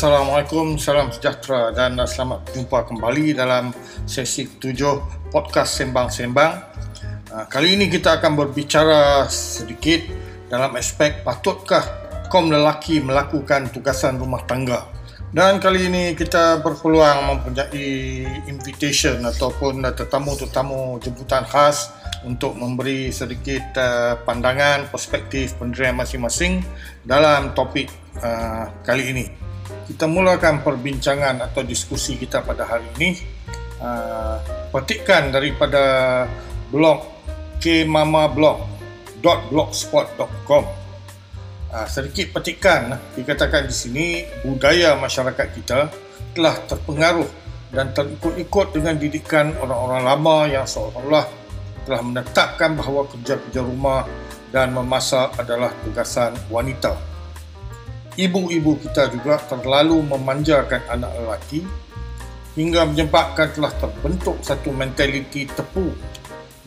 Assalamualaikum, salam sejahtera dan selamat jumpa kembali dalam sesi ke-7 podcast Sembang-Sembang. Kali ini kita akan berbicara sedikit dalam aspek patutkah kaum lelaki melakukan tugasan rumah tangga. Dan kali ini kita berpeluang mempunyai invitation ataupun tetamu-tetamu jemputan khas untuk memberi sedikit pandangan, perspektif, pendirian masing-masing dalam topik kali ini. Kita mulakan perbincangan atau diskusi kita pada hari ini. Petikan daripada blog kmamablog.blogspot.com. Sedikit petikan dikatakan di sini, budaya masyarakat kita telah terpengaruh dan terikut-ikut dengan didikan orang-orang lama yang seolah-olah telah menetapkan bahawa kerja-kerja rumah dan memasak adalah tugasan wanita. Ibu-ibu kita juga terlalu memanjakan anak lelaki hingga menyebabkan telah terbentuk satu mentaliti tepu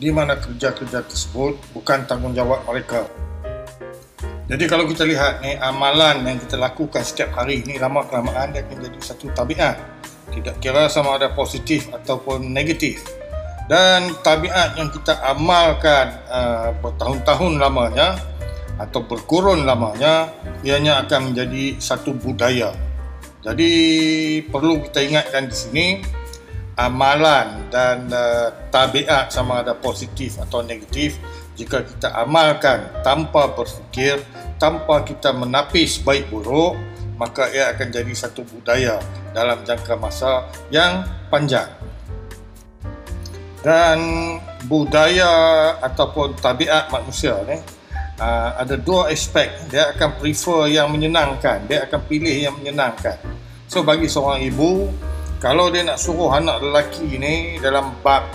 di mana kerja-kerja tersebut bukan tanggungjawab mereka. Jadi kalau kita lihat ni, amalan yang kita lakukan setiap hari ni lama-kelamaan dia akan jadi satu tabiat, tidak kira sama ada positif ataupun negatif. Dan tabiat yang kita amalkan bertahun-tahun lamanya atau berkurun lamanya, ianya akan menjadi satu budaya. Jadi perlu kita ingatkan di sini, amalan dan tabiat sama ada positif atau negatif, jika kita amalkan tanpa berfikir, tanpa kita menapis baik buruk, maka ia akan jadi satu budaya dalam jangka masa yang panjang. Dan budaya ataupun tabiat manusia ni, ada dua aspek. Dia akan prefer yang menyenangkan, dia akan pilih yang menyenangkan. So bagi seorang ibu, kalau dia nak suruh anak lelaki ni dalam bab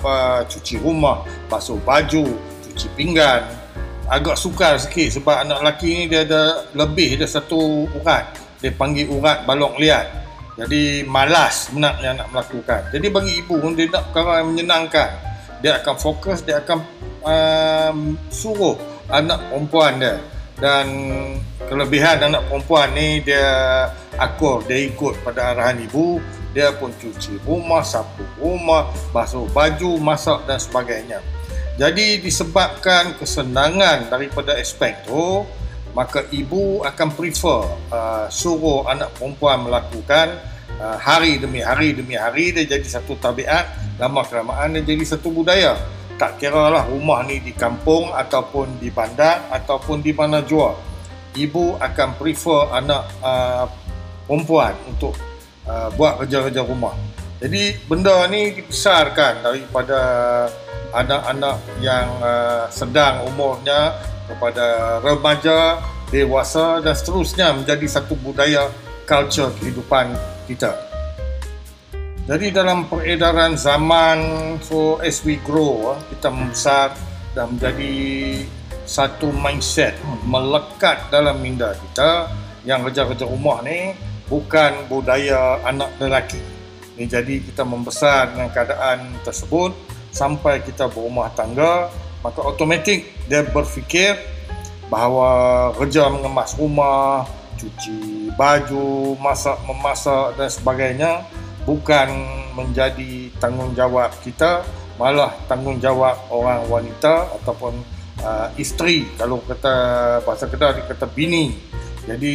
cuci rumah, basuh baju, cuci pinggan, agak sukar sikit sebab anak lelaki ni dia ada lebih dari satu urat. Dia panggil urat balok liat. Jadi malas sebenarnya nak melakukan. Jadi bagi ibu, dia nak perkara yang menyenangkan. Dia akan fokus, dia akan suruh anak perempuan dia. Dan kelebihan anak perempuan ni, dia akur, dia ikut pada arahan ibu. Dia pun cuci rumah, sapu rumah, basuh baju, masak dan sebagainya. Jadi disebabkan kesenangan daripada aspek tu, maka ibu akan prefer suruh anak perempuan melakukan hari demi hari demi hari. Dia jadi satu tabiat, lama-kelamaan dia jadi satu budaya. Tak kira lah rumah ni di kampung ataupun di bandar ataupun di mana jua, ibu akan prefer anak perempuan untuk buat kerja-kerja rumah. Jadi benda ni dibesarkan daripada anak-anak yang sedang umurnya kepada remaja, dewasa dan seterusnya, menjadi satu budaya culture kehidupan kita. Jadi dalam peredaran zaman, so as we grow, kita membesar dan menjadi satu mindset melekat dalam minda kita yang kerja-kerja rumah ni bukan budaya anak lelaki. Jadi kita membesar dengan keadaan tersebut sampai kita berumah tangga, maka automatik dia berfikir bahawa kerja mengemas rumah, cuci baju, masak-memasak dan sebagainya bukan menjadi tanggungjawab kita, malah tanggungjawab orang wanita ataupun isteri. Kalau kata bahasa Kedah, dia kata bini. Jadi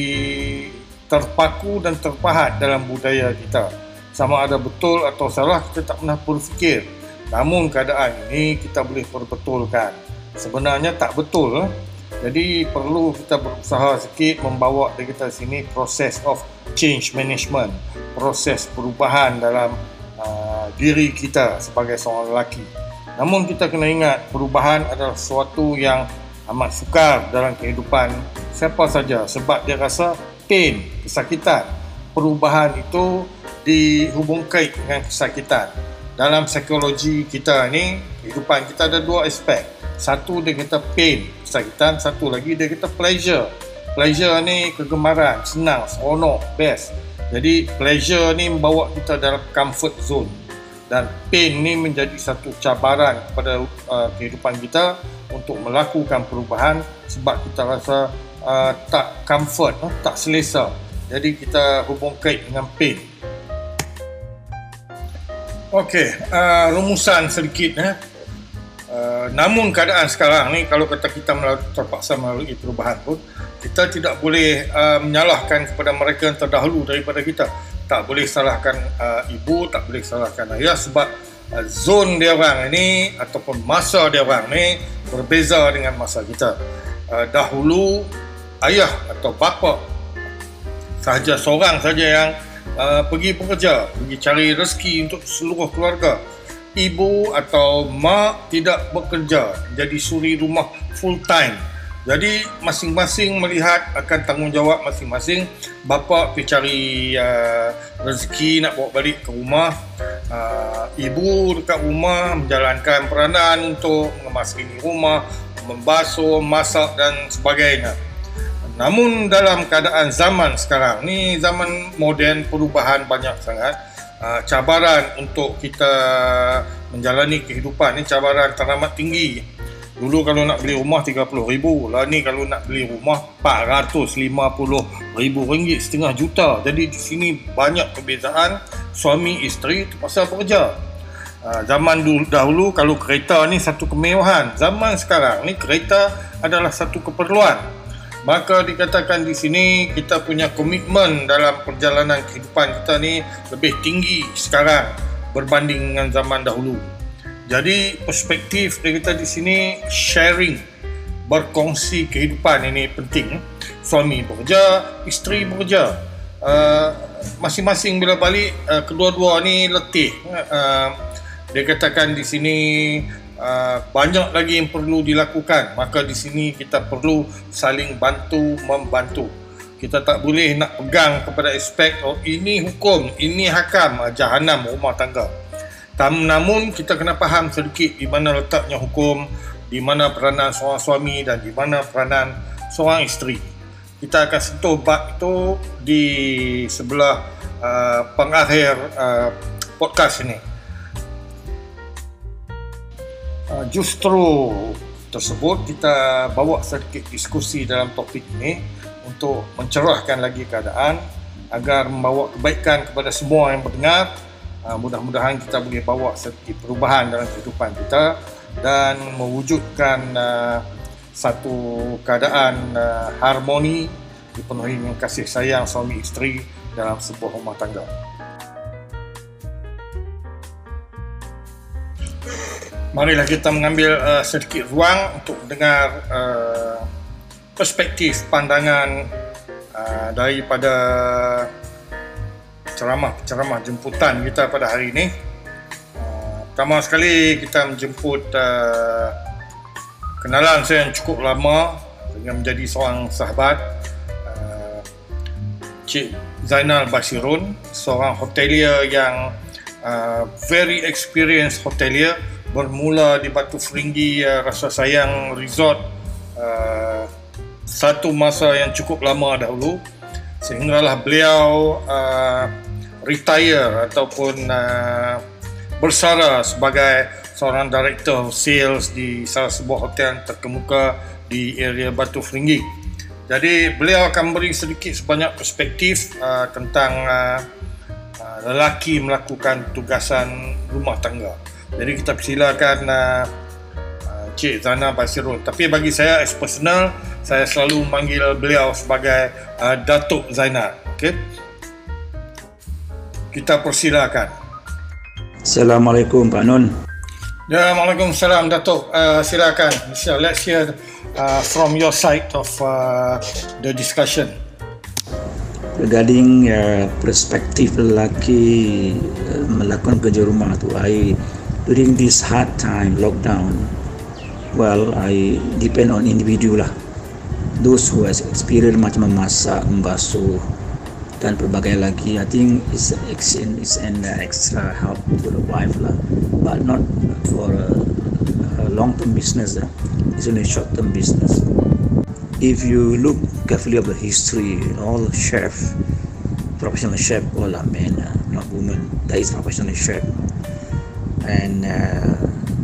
terpaku dan terpahat dalam budaya kita. Sama ada betul atau salah, kita tak pernah berfikir. Namun keadaan ini kita boleh perbetulkan. Sebenarnya tak betul. Jadi perlu kita berusaha sikit membawa dari kita sini proses of change management, proses perubahan dalam diri kita sebagai seorang lelaki. Namun kita kena ingat, perubahan adalah sesuatu yang amat sukar dalam kehidupan siapa saja sebab dia rasa pain, kesakitan. Perubahan itu dihubungkan dengan kesakitan. Dalam psikologi kita ni, kehidupan kita ada dua aspek. Satu dia kata pain, kesakitan, satu lagi dia kata pleasure. Pleasure ni kegemaran, senang, seronok, best. Jadi pleasure ni membawa kita dalam comfort zone, dan pain ni menjadi satu cabaran kepada kehidupan kita untuk melakukan perubahan sebab kita rasa tak comfort, tak selesa. Jadi kita hubung kait dengan paint. Okey, rumusan sedikit. Namun keadaan sekarang ni, kalau kata kita terpaksa melalui perubahan pun, kita tidak boleh menyalahkan kepada mereka yang terdahulu daripada kita. Tak boleh salahkan ibu, tak boleh salahkan ayah, sebab zon dia orang ini ataupun masa dia orang ini berbeza dengan masa kita. Dahulu ayah atau bapa sahaja, seorang saja yang pergi bekerja, pergi cari rezeki untuk seluruh keluarga. Ibu atau mak tidak bekerja, jadi suri rumah full time. Jadi masing-masing melihat akan tanggungjawab masing-masing. Bapa pergi cari rezeki nak bawa balik ke rumah, ibu dekat rumah menjalankan peranan untuk mengemaskan rumah, membasuh, masak dan sebagainya. Namun dalam keadaan zaman sekarang ni, zaman moden, perubahan banyak sangat. Cabaran untuk kita menjalani kehidupan ni cabaran teramat tinggi. Dulu kalau nak beli rumah RM30,000, lah ni kalau nak beli rumah RM450,000, RM1/2 juta. Jadi di sini banyak perbezaan. Suami isteri terpaksa bekerja. Zaman dahulu kalau kereta ni satu kemewahan, zaman sekarang ni kereta adalah satu keperluan. Maka dikatakan di sini kita punya komitmen dalam perjalanan kehidupan kita ni lebih tinggi sekarang berbanding dengan zaman dahulu. Jadi perspektif kita di sini sharing, berkongsi kehidupan ini penting. Suami bekerja, isteri bekerja. Masing-masing bila balik, kedua-dua ni letih. Dia katakan di sini banyak lagi yang perlu dilakukan. Maka di sini kita perlu saling bantu membantu. Kita tak boleh nak pegang kepada aspek ini hukum, ini hakam, jahanam rumah tangga. Namun kita kena faham sedikit di mana letaknya hukum, di mana peranan seorang suami dan di mana peranan seorang isteri. Kita akan sentuh bab itu di sebelah pengakhir podcast ini. Justru tersebut kita bawa sedikit diskusi dalam topik ini untuk mencerahkan lagi keadaan agar membawa kebaikan kepada semua yang mendengar. Mudah-mudahan kita boleh bawa sedikit perubahan dalam kehidupan kita dan mewujudkan satu keadaan harmoni dipenuhi dengan kasih sayang suami isteri dalam sebuah rumah tangga. Marilah kita mengambil sedikit ruang untuk dengar perspektif pandangan daripada ceramah jemputan kita pada hari ini. Pertama sekali kita menjemput kenalan saya yang cukup lama dengan menjadi seorang sahabat, Cik Zainal Basiron, seorang hotelier yang very experienced hotelier, bermula di Batu Ferringhi Rasa Sayang Resort satu masa yang cukup lama dahulu, sehinggalah beliau retire ataupun bersara sebagai seorang director of sales di salah sebuah hotel terkemuka di area Batu Ferringhi. Jadi beliau akan beri sedikit sebanyak perspektif tentang lelaki melakukan tugasan rumah tangga. Jadi kita persilakan Cik Zainal Basiron. Tapi bagi saya as personal, saya selalu manggil beliau sebagai Datuk Zainal. Okay? Kita persilakan. Assalamualaikum Pak Nun. Waalaikumsalam Datuk. Silakan. So, let's hear from your side of the discussion. Regarding perspektif lelaki melakukan kerja rumah tu, during this hard time lockdown, well, I depend on individu lah. Those who has experience macam memasak, membasuh dan pelbagai lagi, I think it's an extra help to the wife lah, but not for a long-term business lah. It's only short-term business. If you look carefully of the history, all chef, professional chef, all are men, not women. That is professional chef, and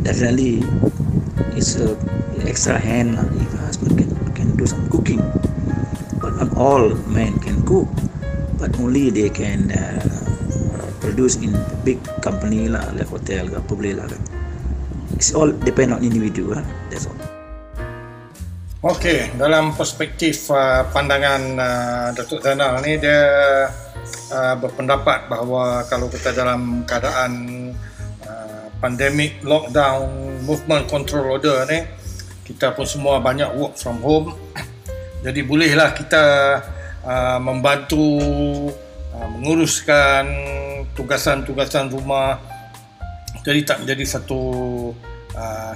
definitely it's a extra hand if husband can do some cooking, but not all men can cook. but only they can produce in big company lah, like hotel ke apa boleh lah kan. It's all depend on individual lah. That's all. Okey, dalam perspektif pandangan Datuk Zainal ni, dia berpendapat bahawa kalau kita dalam keadaan pandemik, lockdown, movement control order ni, kita pun semua banyak work from home. Jadi bolehlah kita membantu menguruskan tugasan-tugasan rumah. Jadi tak menjadi satu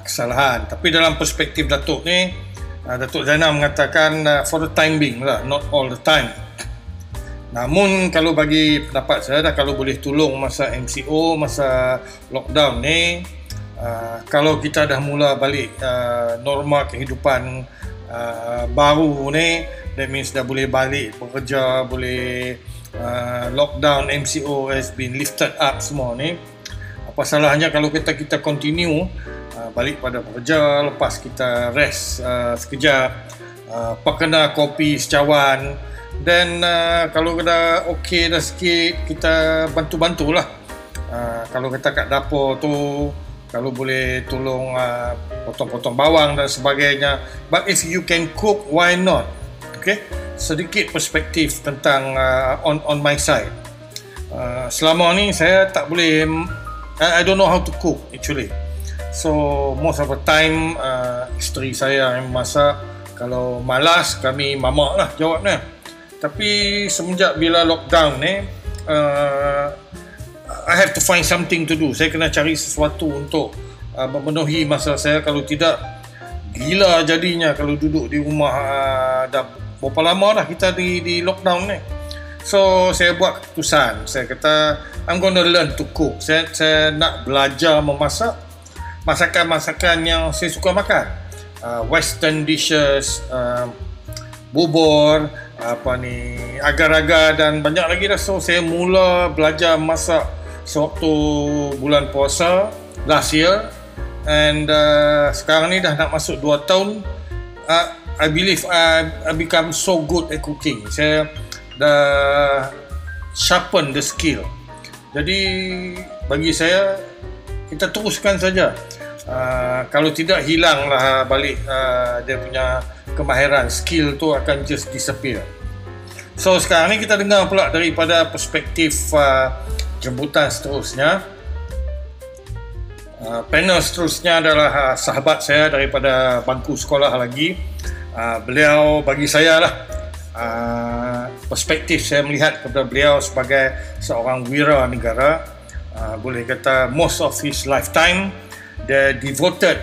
kesalahan. Tapi dalam perspektif Datuk ni, Datuk Zainal mengatakan for the time being lah, not all the time. Namun kalau bagi pendapat saya, kalau boleh tolong masa MCO, masa lockdown ni, kalau kita dah mula balik norma kehidupan baru ni, that means dah boleh balik bekerja, boleh lockdown, MCO has been lifted up semua ni, apa salahnya kalau kita continue balik pada bekerja, lepas kita rest sekejap, pakena kopi secawan, then kalau dah okey dah sikit, kita bantu-bantulah. Kalau kita kat dapur tu, kalau boleh tolong potong-potong bawang dan sebagainya. But if you can cook, why not? Okay, sedikit perspektif tentang on my side. Selama ni saya tak boleh, I don't know how to cook actually. So most of the time isteri saya yang masak. Kalau malas, kami mamak lah jawabnya. Tapi semenjak bila lockdown ni, I have to find something to do. Saya kena cari sesuatu untuk memenuhi masa saya. Kalau tidak, gila jadinya kalau duduk di rumah. Dah berapa lama dah kita di lockdown ni. So saya buat keputusan, saya kata I'm going to learn to cook. Saya nak belajar memasak masakan-masakan yang saya suka makan, western dishes, bubur, agar-agar dan banyak lagi dah. So saya mula belajar masak sewaktu bulan puasa last year, and sekarang ni dah nak masuk 2 tahun. I believe I become so good at cooking. Saya dah sharpen the skill. Jadi bagi saya, kita teruskan saja. Kalau tidak, hilanglah balik dia punya kemahiran, skill tu akan just disappear. So sekarang ni kita dengar pula daripada perspektif jemputan seterusnya. Panel seterusnya adalah sahabat saya daripada bangku sekolah lagi. Beliau bagi saya lah, perspektif saya melihat kepada beliau sebagai seorang wira negara. Boleh kata most of his lifetime dia devoted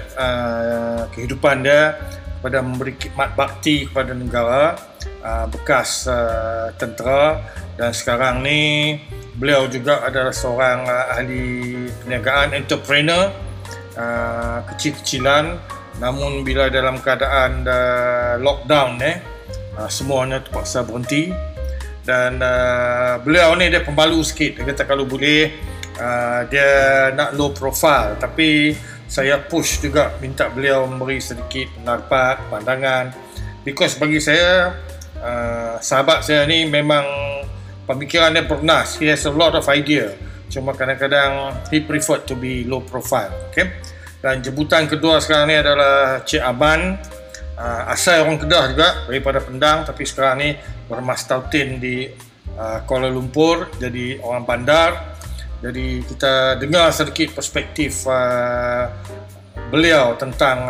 kehidupan dia kepada memberi khidmat bakti kepada negara, bekas tentera, dan sekarang ni beliau juga adalah seorang ahli perniagaan, entrepreneur kecil-kecilan. Namun bila dalam keadaan lockdown semuanya terpaksa berhenti, dan beliau ni dia pembalu sikit. Dia kata kalau boleh dia nak low profile, tapi saya push juga minta beliau memberi sedikit pendapat, pandangan, because bagi saya sahabat saya ni memang pemikiran dia bernas. He has a lot of idea, cuma kadang-kadang he prefer to be low profile. Okay? Dan jemputan kedua sekarang ni adalah Cik Aman, asal orang Kedah juga, daripada Pendang, tapi sekarang ni bermastautin di Kuala Lumpur, jadi orang bandar. Jadi kita dengar sedikit perspektif beliau tentang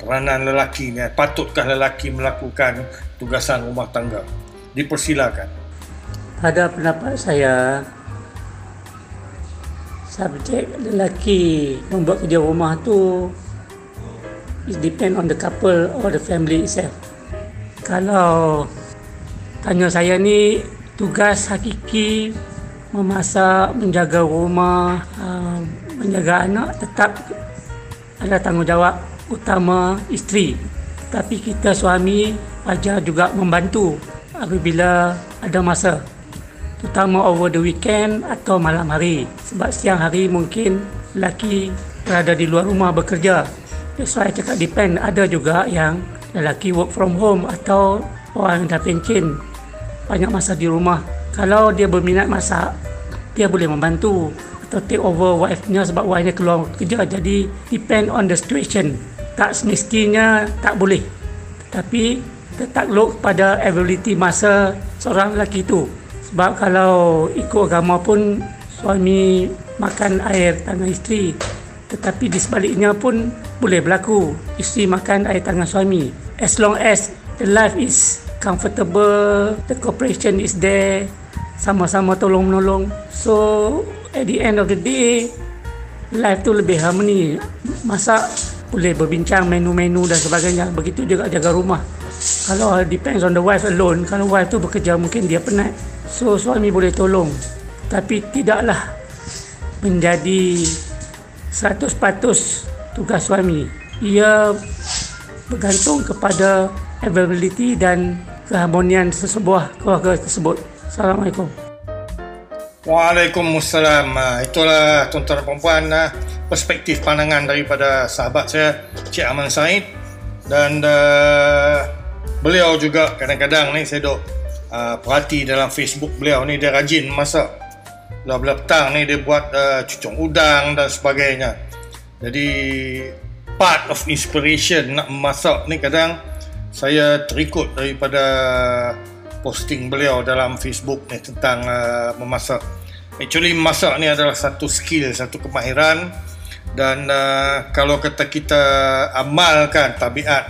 peranan lelaki ni. Patutkah lelaki melakukan tugasan rumah tangga? Dipersilakan. Pada pendapat saya, subjek lelaki membuat kerja rumah tu it depend on the couple or the family itself. Kalau tanya saya ni, tugas hakiki memasak, menjaga rumah, menjaga anak tetap ada tanggungjawab utama isteri. Tapi kita suami wajar juga membantu apabila ada masa, terutama over the weekend atau malam hari. Sebab siang hari mungkin lelaki berada di luar rumah bekerja. That's why I cakap depend. Ada juga yang lelaki work from home atau orang yang dah pencen banyak masa di rumah. Kalau dia berminat masak, dia boleh membantu atau take over wife-nya sebab wife-nya keluar kerja. Jadi depend on the situation. Tak semestinya tak boleh, tapi tertakluk pada availability masa seorang lelaki itu. Sebab kalau ikut agama pun suami makan air tangan isteri, tetapi di sebaliknya pun boleh berlaku, isteri makan air tangan suami. As long as the life is comfortable, the cooperation is there, sama-sama tolong menolong. So at the end of the day, life tu lebih harmoni. Masak, boleh berbincang menu-menu dan sebagainya. Begitu juga jaga rumah. Kalau depends on the wife alone, kalau wife tu bekerja mungkin dia penat, so suami boleh tolong, tapi tidaklah menjadi 100% tugas suami. Ia bergantung kepada availability dan keharmonian sesebuah keluarga tersebut. Assalamualaikum. Waalaikumsalam. Itulah tuan-tuan dan puan-puan perspektif pandangan daripada sahabat saya Cik Aman Said, dan beliau juga kadang-kadang ni saya dok perhati dalam Facebook beliau ni, dia rajin masak. Bila petang ni dia buat cucung udang dan sebagainya. Jadi part of inspiration nak masak ni kadang saya terikut daripada posting beliau dalam Facebook ni tentang memasak. Actually masak ni adalah satu skill, satu kemahiran, dan kalau kata kita amalkan tabiat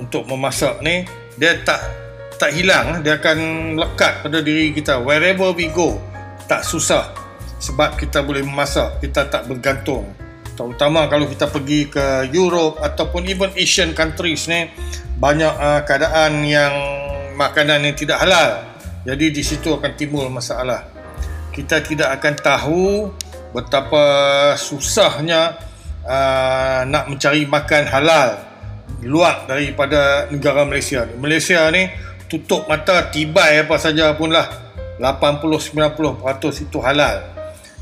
untuk memasak ni, dia tak hilang, dia akan lekat pada diri kita wherever we go. Tak susah sebab kita boleh memasak, kita tak bergantung. Terutama kalau kita pergi ke Europe ataupun even Asian countries ni, banyak keadaan yang makanan yang tidak halal. Jadi di situ akan timbul masalah. Kita tidak akan tahu betapa susahnya nak mencari makan halal luar daripada negara Malaysia ni. Malaysia ni tutup mata, tibai apa saja pun lah 80-90% itu halal.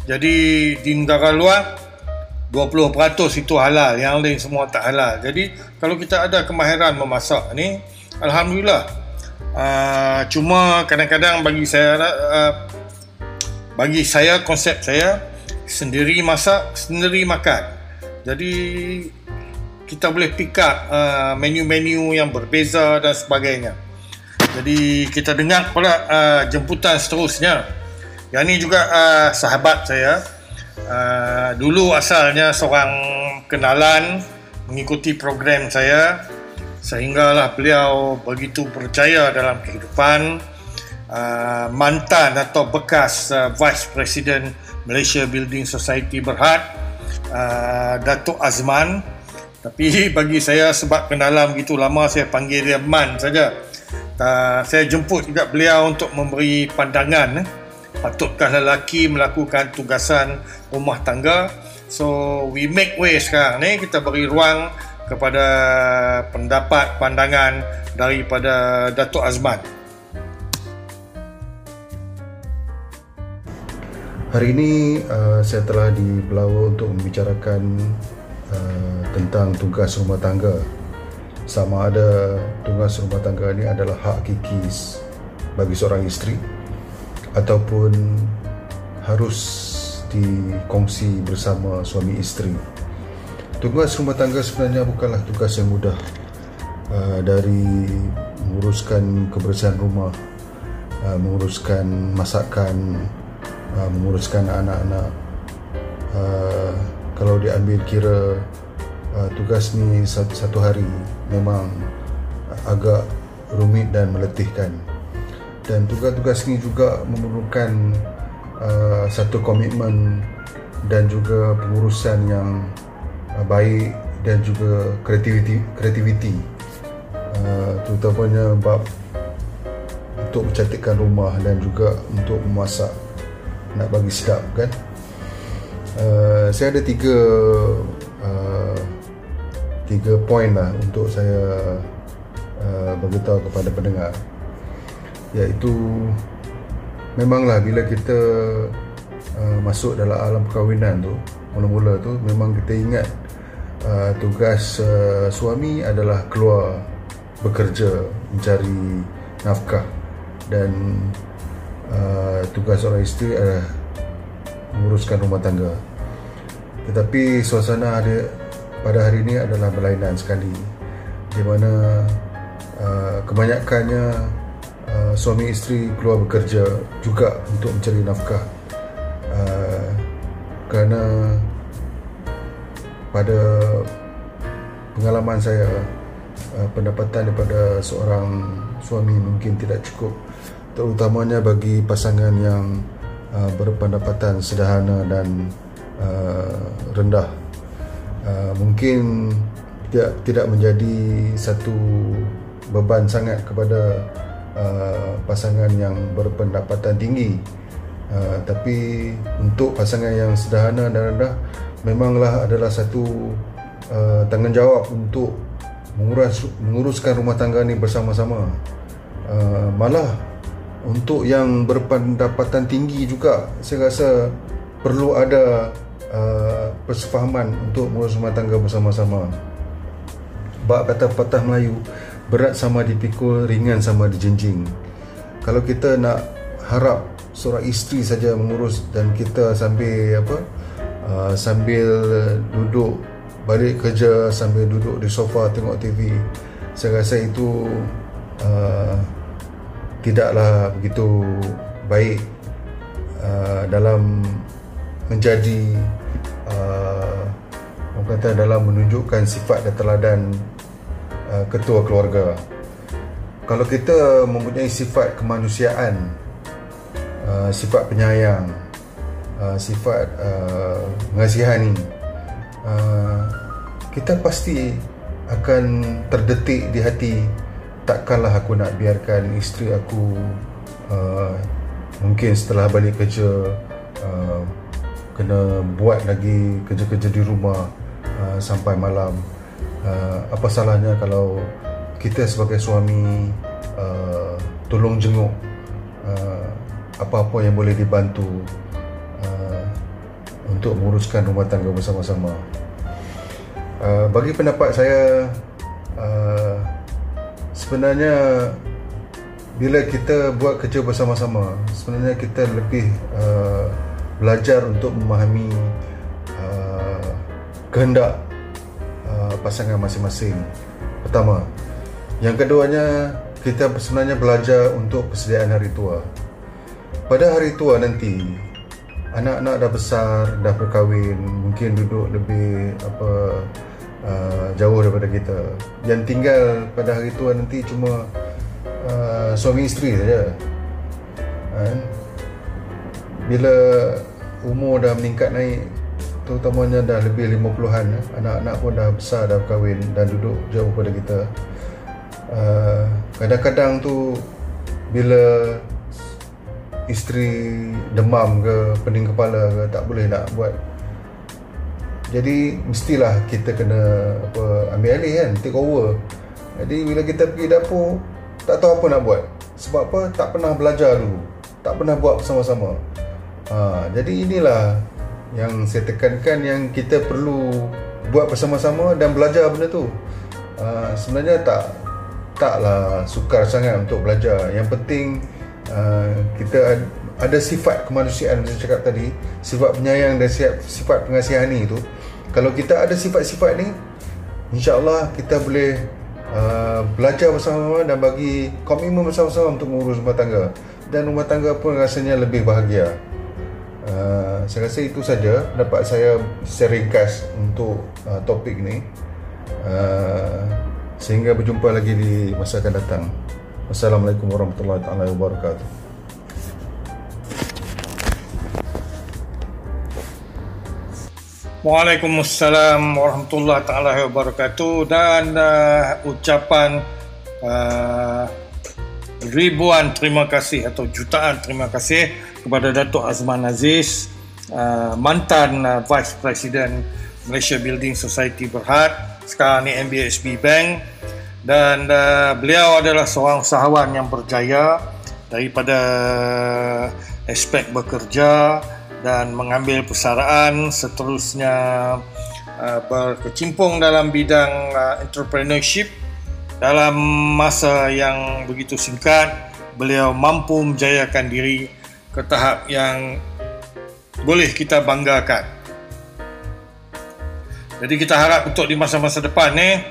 Jadi di negara luar 20% itu halal, yang lain semua tak halal. Jadi kalau kita ada kemahiran memasak ni, alhamdulillah. Cuma kadang-kadang bagi saya konsep saya, sendiri masak, sendiri makan. Jadi kita boleh pick up menu-menu yang berbeza dan sebagainya. Jadi kita dengar pula jemputan seterusnya. Yang ni juga sahabat saya. Dulu asalnya seorang kenalan mengikuti program saya, sehinggalah beliau begitu percaya dalam kehidupan. Mantan atau bekas Vice President Malaysia Building Society Berhad, Dato' Azman. Tapi bagi saya sebab kenalan begitu lama, saya panggil dia Man saja. Saya jemput juga beliau untuk memberi pandangan patutkah lelaki melakukan tugasan rumah tangga. So we make way sekarang ni, kita beri ruang kepada pendapat pandangan daripada Dato' Azman. Hari ini saya telah dipelawa untuk membicarakan tentang tugas rumah tangga. Sama ada tugas rumah tangga ini adalah hak hakiki bagi seorang isteri ataupun harus dikongsi bersama suami isteri. Tugas rumah tangga sebenarnya bukanlah tugas yang mudah, dari menguruskan kebersihan rumah, menguruskan masakan, menguruskan anak-anak. Kalau diambil kira tugas ni satu hari, memang agak rumit dan meletihkan. Dan tugas-tugas ini juga memerlukan satu komitmen dan juga pengurusan yang baik dan juga kreativiti, terutamanya bab untuk mencantikkan rumah dan juga untuk memasak, nak bagi sedap kan. Saya ada tiga poin lah untuk saya beritahu kepada pendengar, iaitu memanglah bila kita masuk dalam alam perkahwinan tu, mula-mula tu memang kita ingat tugas suami adalah keluar bekerja, mencari nafkah, dan tugas seorang isteri adalah menguruskan rumah tangga. Tetapi suasana ada pada hari ini adalah berlainan sekali, di mana kebanyakannya suami isteri keluar bekerja juga untuk mencari nafkah, kerana pada pengalaman saya, pendapatan daripada seorang suami mungkin tidak cukup, terutamanya bagi pasangan yang berpendapatan sederhana dan rendah. Mungkin tidak menjadi satu beban sangat kepada pasangan yang berpendapatan tinggi, tapi untuk pasangan yang sederhana dan rendah memanglah adalah satu tanggungjawab untuk menguruskan rumah tangga ni bersama-sama. Malah untuk yang berpendapatan tinggi juga, saya rasa perlu ada persefahaman untuk mengurus rumah tangga bersama-sama. Bab kata patah Melayu, berat sama dipikul, ringan sama dijenjing. Kalau kita nak harap seorang isteri saja mengurus dan kita sambil sambil duduk balik kerja, sambil duduk di sofa tengok TV, saya rasa itu tidaklah begitu baik dalam menjadi orang kata dalam menunjukkan sifat dan teladan ketua keluarga. Kalau kita mempunyai sifat kemanusiaan, sifat penyayang, sifat mengasihani, kita pasti akan terdetik di hati, takkanlah aku nak biarkan isteri aku mungkin setelah balik kerja kena buat lagi kerja-kerja di rumah sampai malam. Apa salahnya kalau kita sebagai suami tolong jenguk, apa-apa yang boleh dibantu untuk menguruskan rumah tangga bersama-sama. Bagi pendapat saya, sebenarnya bila kita buat kerja bersama-sama, sebenarnya kita lebih belajar untuk memahami kehendak pasangan masing-masing. Pertama. Yang keduanya, kita sebenarnya belajar untuk persediaan hari tua. Pada hari tua nanti, anak-anak dah besar, dah berkahwin, mungkin duduk lebih jauh daripada kita. Yang tinggal pada hari tua nanti cuma suami isteri saja. Bila umur dah meningkat naik, terutamanya dah lebih 50-an, anak-anak pun dah besar, dah berkahwin dan duduk jauh daripada kita. Kadang-kadang tu bila isteri demam ke, pening kepala ke, tak boleh nak buat. Jadi mestilah kita kena ambil alih, take over. Jadi bila kita pergi dapur, tak tahu apa nak buat. Sebab apa? Tak pernah belajar dulu, tak pernah buat bersama-sama. Jadi inilah yang saya tekankan, yang kita perlu buat bersama-sama dan belajar benda tu. Sebenarnya taklah sukar sangat untuk belajar. Yang penting kita ada sifat kemanusiaan macam cakap tadi, sifat penyayang dan sifat pengasihani tu. Kalau kita ada sifat-sifat ni, insya-Allah kita boleh belajar bersama-sama dan bagi komitmen bersama-sama untuk mengurus rumah tangga, dan rumah tangga pun rasanya lebih bahagia. Saya rasa itu saja pendapat saya secara ringkas untuk topik ni. Sehingga berjumpa lagi di masa akan datang. Wassalamualaikum warahmatullahi wabarakatuh. Waalaikumsalam warahmatullahi taala wabarakatuh. Dan ucapan ribuan terima kasih atau jutaan terima kasih kepada Dato' Azman Aziz, mantan Vice President Malaysia Building Society Berhad, sekarang ni MBSB Bank, dan beliau adalah seorang usahawan yang berjaya daripada aspek bekerja dan mengambil persaraan, seterusnya berkecimpung dalam bidang entrepreneurship dalam masa yang begitu singkat, beliau mampu menjayakan diri ke tahap yang boleh kita banggakan. Jadi kita harap untuk di masa-masa depan ni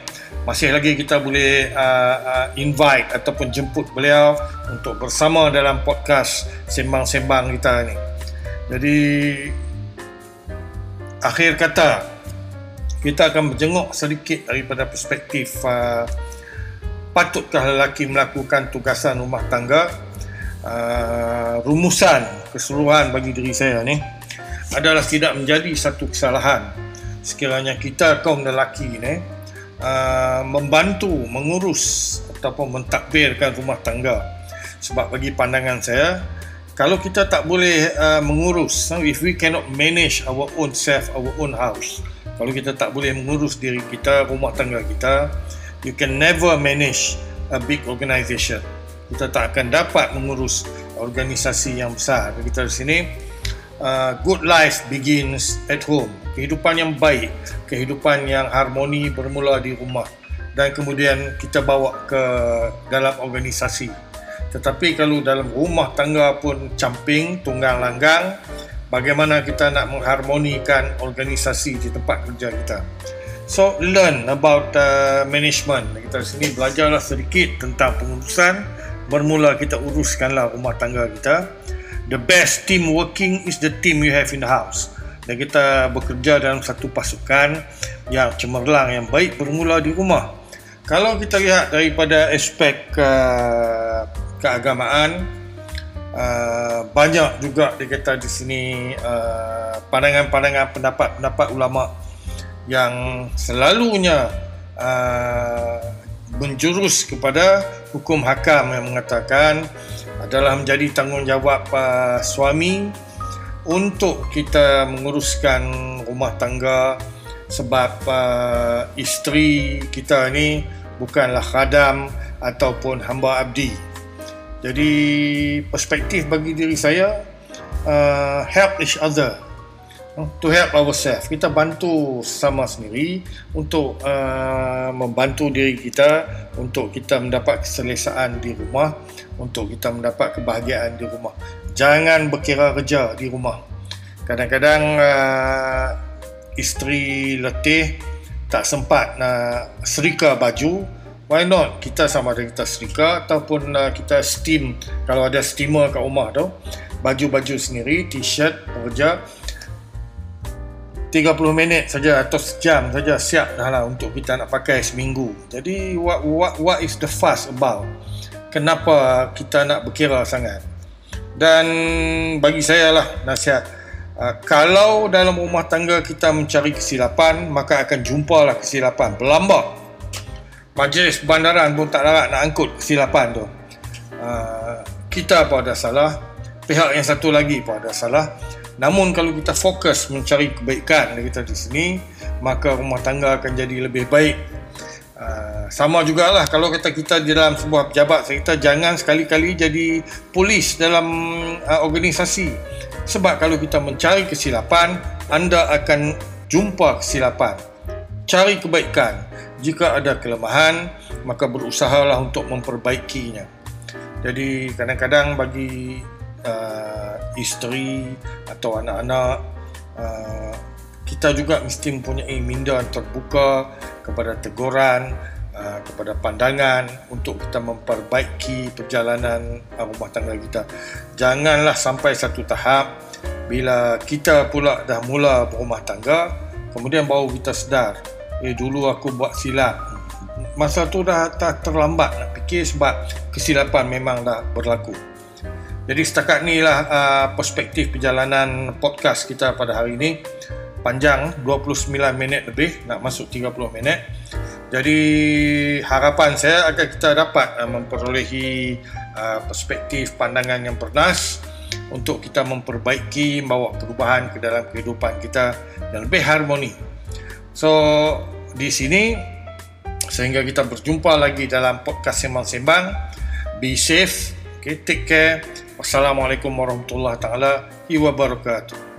masih lagi kita boleh invite ataupun jemput beliau untuk bersama dalam podcast Sembang-Sembang kita ni. Jadi akhir kata, kita akan berjenguk sedikit daripada perspektif patutkah lelaki melakukan tugasan rumah tangga. Rumusan keseluruhan bagi diri saya ni adalah tidak menjadi satu kesalahan sekiranya kita kaum lelaki ni membantu mengurus ataupun mentadbirkan rumah tangga. Sebab bagi pandangan saya, kalau kita tak boleh mengurus, if we cannot manage our own self, our own house, kalau kita tak boleh mengurus diri kita, rumah tangga kita, you can never manage a big organisation. Kita tak akan dapat mengurus organisasi yang besar. Kita di sini, good life begins at home. Kehidupan yang baik, kehidupan yang harmoni bermula di rumah dan kemudian kita bawa ke dalam organisasi. Tetapi kalau dalam rumah tangga pun camping, tunggang langgang, bagaimana kita nak mengharmonikan organisasi di tempat kerja kita? So learn about management. Kita di sini belajarlah sedikit tentang pengurusan. Bermula kita uruskanlah rumah tangga kita. The best team working is the team you have in the house. Dan kita bekerja dalam satu pasukan yang cemerlang, yang baik bermula di rumah. Kalau kita lihat daripada aspek keagamaan, banyak juga dikata di sini pandangan-pandangan, pendapat-pendapat ulama yang selalunya menjurus kepada hukum hakam yang mengatakan adalah menjadi tanggungjawab suami untuk kita menguruskan rumah tangga. Sebab isteri kita ni bukanlah khadam ataupun hamba abdi. Jadi perspektif bagi diri saya, help each other to help ourselves. Kita bantu sesama sendiri untuk membantu diri kita, untuk kita mendapat keselesaan di rumah, untuk kita mendapat kebahagiaan di rumah. Jangan berkira kerja di rumah. Kadang-kadang isteri letih, tak sempat nak serika baju, why not kita sama ada kita serika ataupun kita steam, kalau ada steamer kat rumah tu, baju-baju sendiri, t-shirt, kerja 30 minit saja atau sejam saja siap dah lah untuk kita nak pakai seminggu. Jadi what is the fuss about? Kenapa kita nak berkira sangat? Dan bagi saya lah nasihat, kalau dalam rumah tangga kita mencari kesilapan, maka akan jumpalah kesilapan berlambak. Majlis bandaran pun tak larat nak angkut kesilapan tu. Kita pun ada salah, pihak yang satu lagi pun ada salah. Namun kalau kita fokus mencari kebaikan kita di sini, maka rumah tangga akan jadi lebih baik. Sama jugalah kalau kita di dalam sebuah pejabat, kita jangan sekali-kali jadi polis dalam organisasi. Sebab kalau kita mencari kesilapan, anda akan jumpa kesilapan. Cari kebaikan. Jika ada kelemahan, maka berusahalah untuk memperbaikinya. Jadi kadang-kadang bagi isteri atau anak-anak, kita juga mesti mempunyai minda terbuka kepada teguran, kepada pandangan untuk kita memperbaiki perjalanan rumah tangga kita. Janganlah sampai satu tahap bila kita pula dah mula berumah tangga, kemudian baru kita sedar, dulu aku buat silap. Masa tu dah terlambat nak fikir sebab kesilapan memang dah berlaku. Jadi setakat inilah perspektif perjalanan podcast kita pada hari ini. Panjang 29 minit lebih, nak masuk 30 minit. Jadi harapan saya agar kita dapat memperolehi perspektif pandangan yang bernas untuk kita memperbaiki, membawa perubahan ke dalam kehidupan kita yang lebih harmoni. So di sini, sehingga kita berjumpa lagi dalam podcast Sembang-Sembang. Be safe, okay, take care. Wassalamualaikum warahmatullahi wabarakatuh.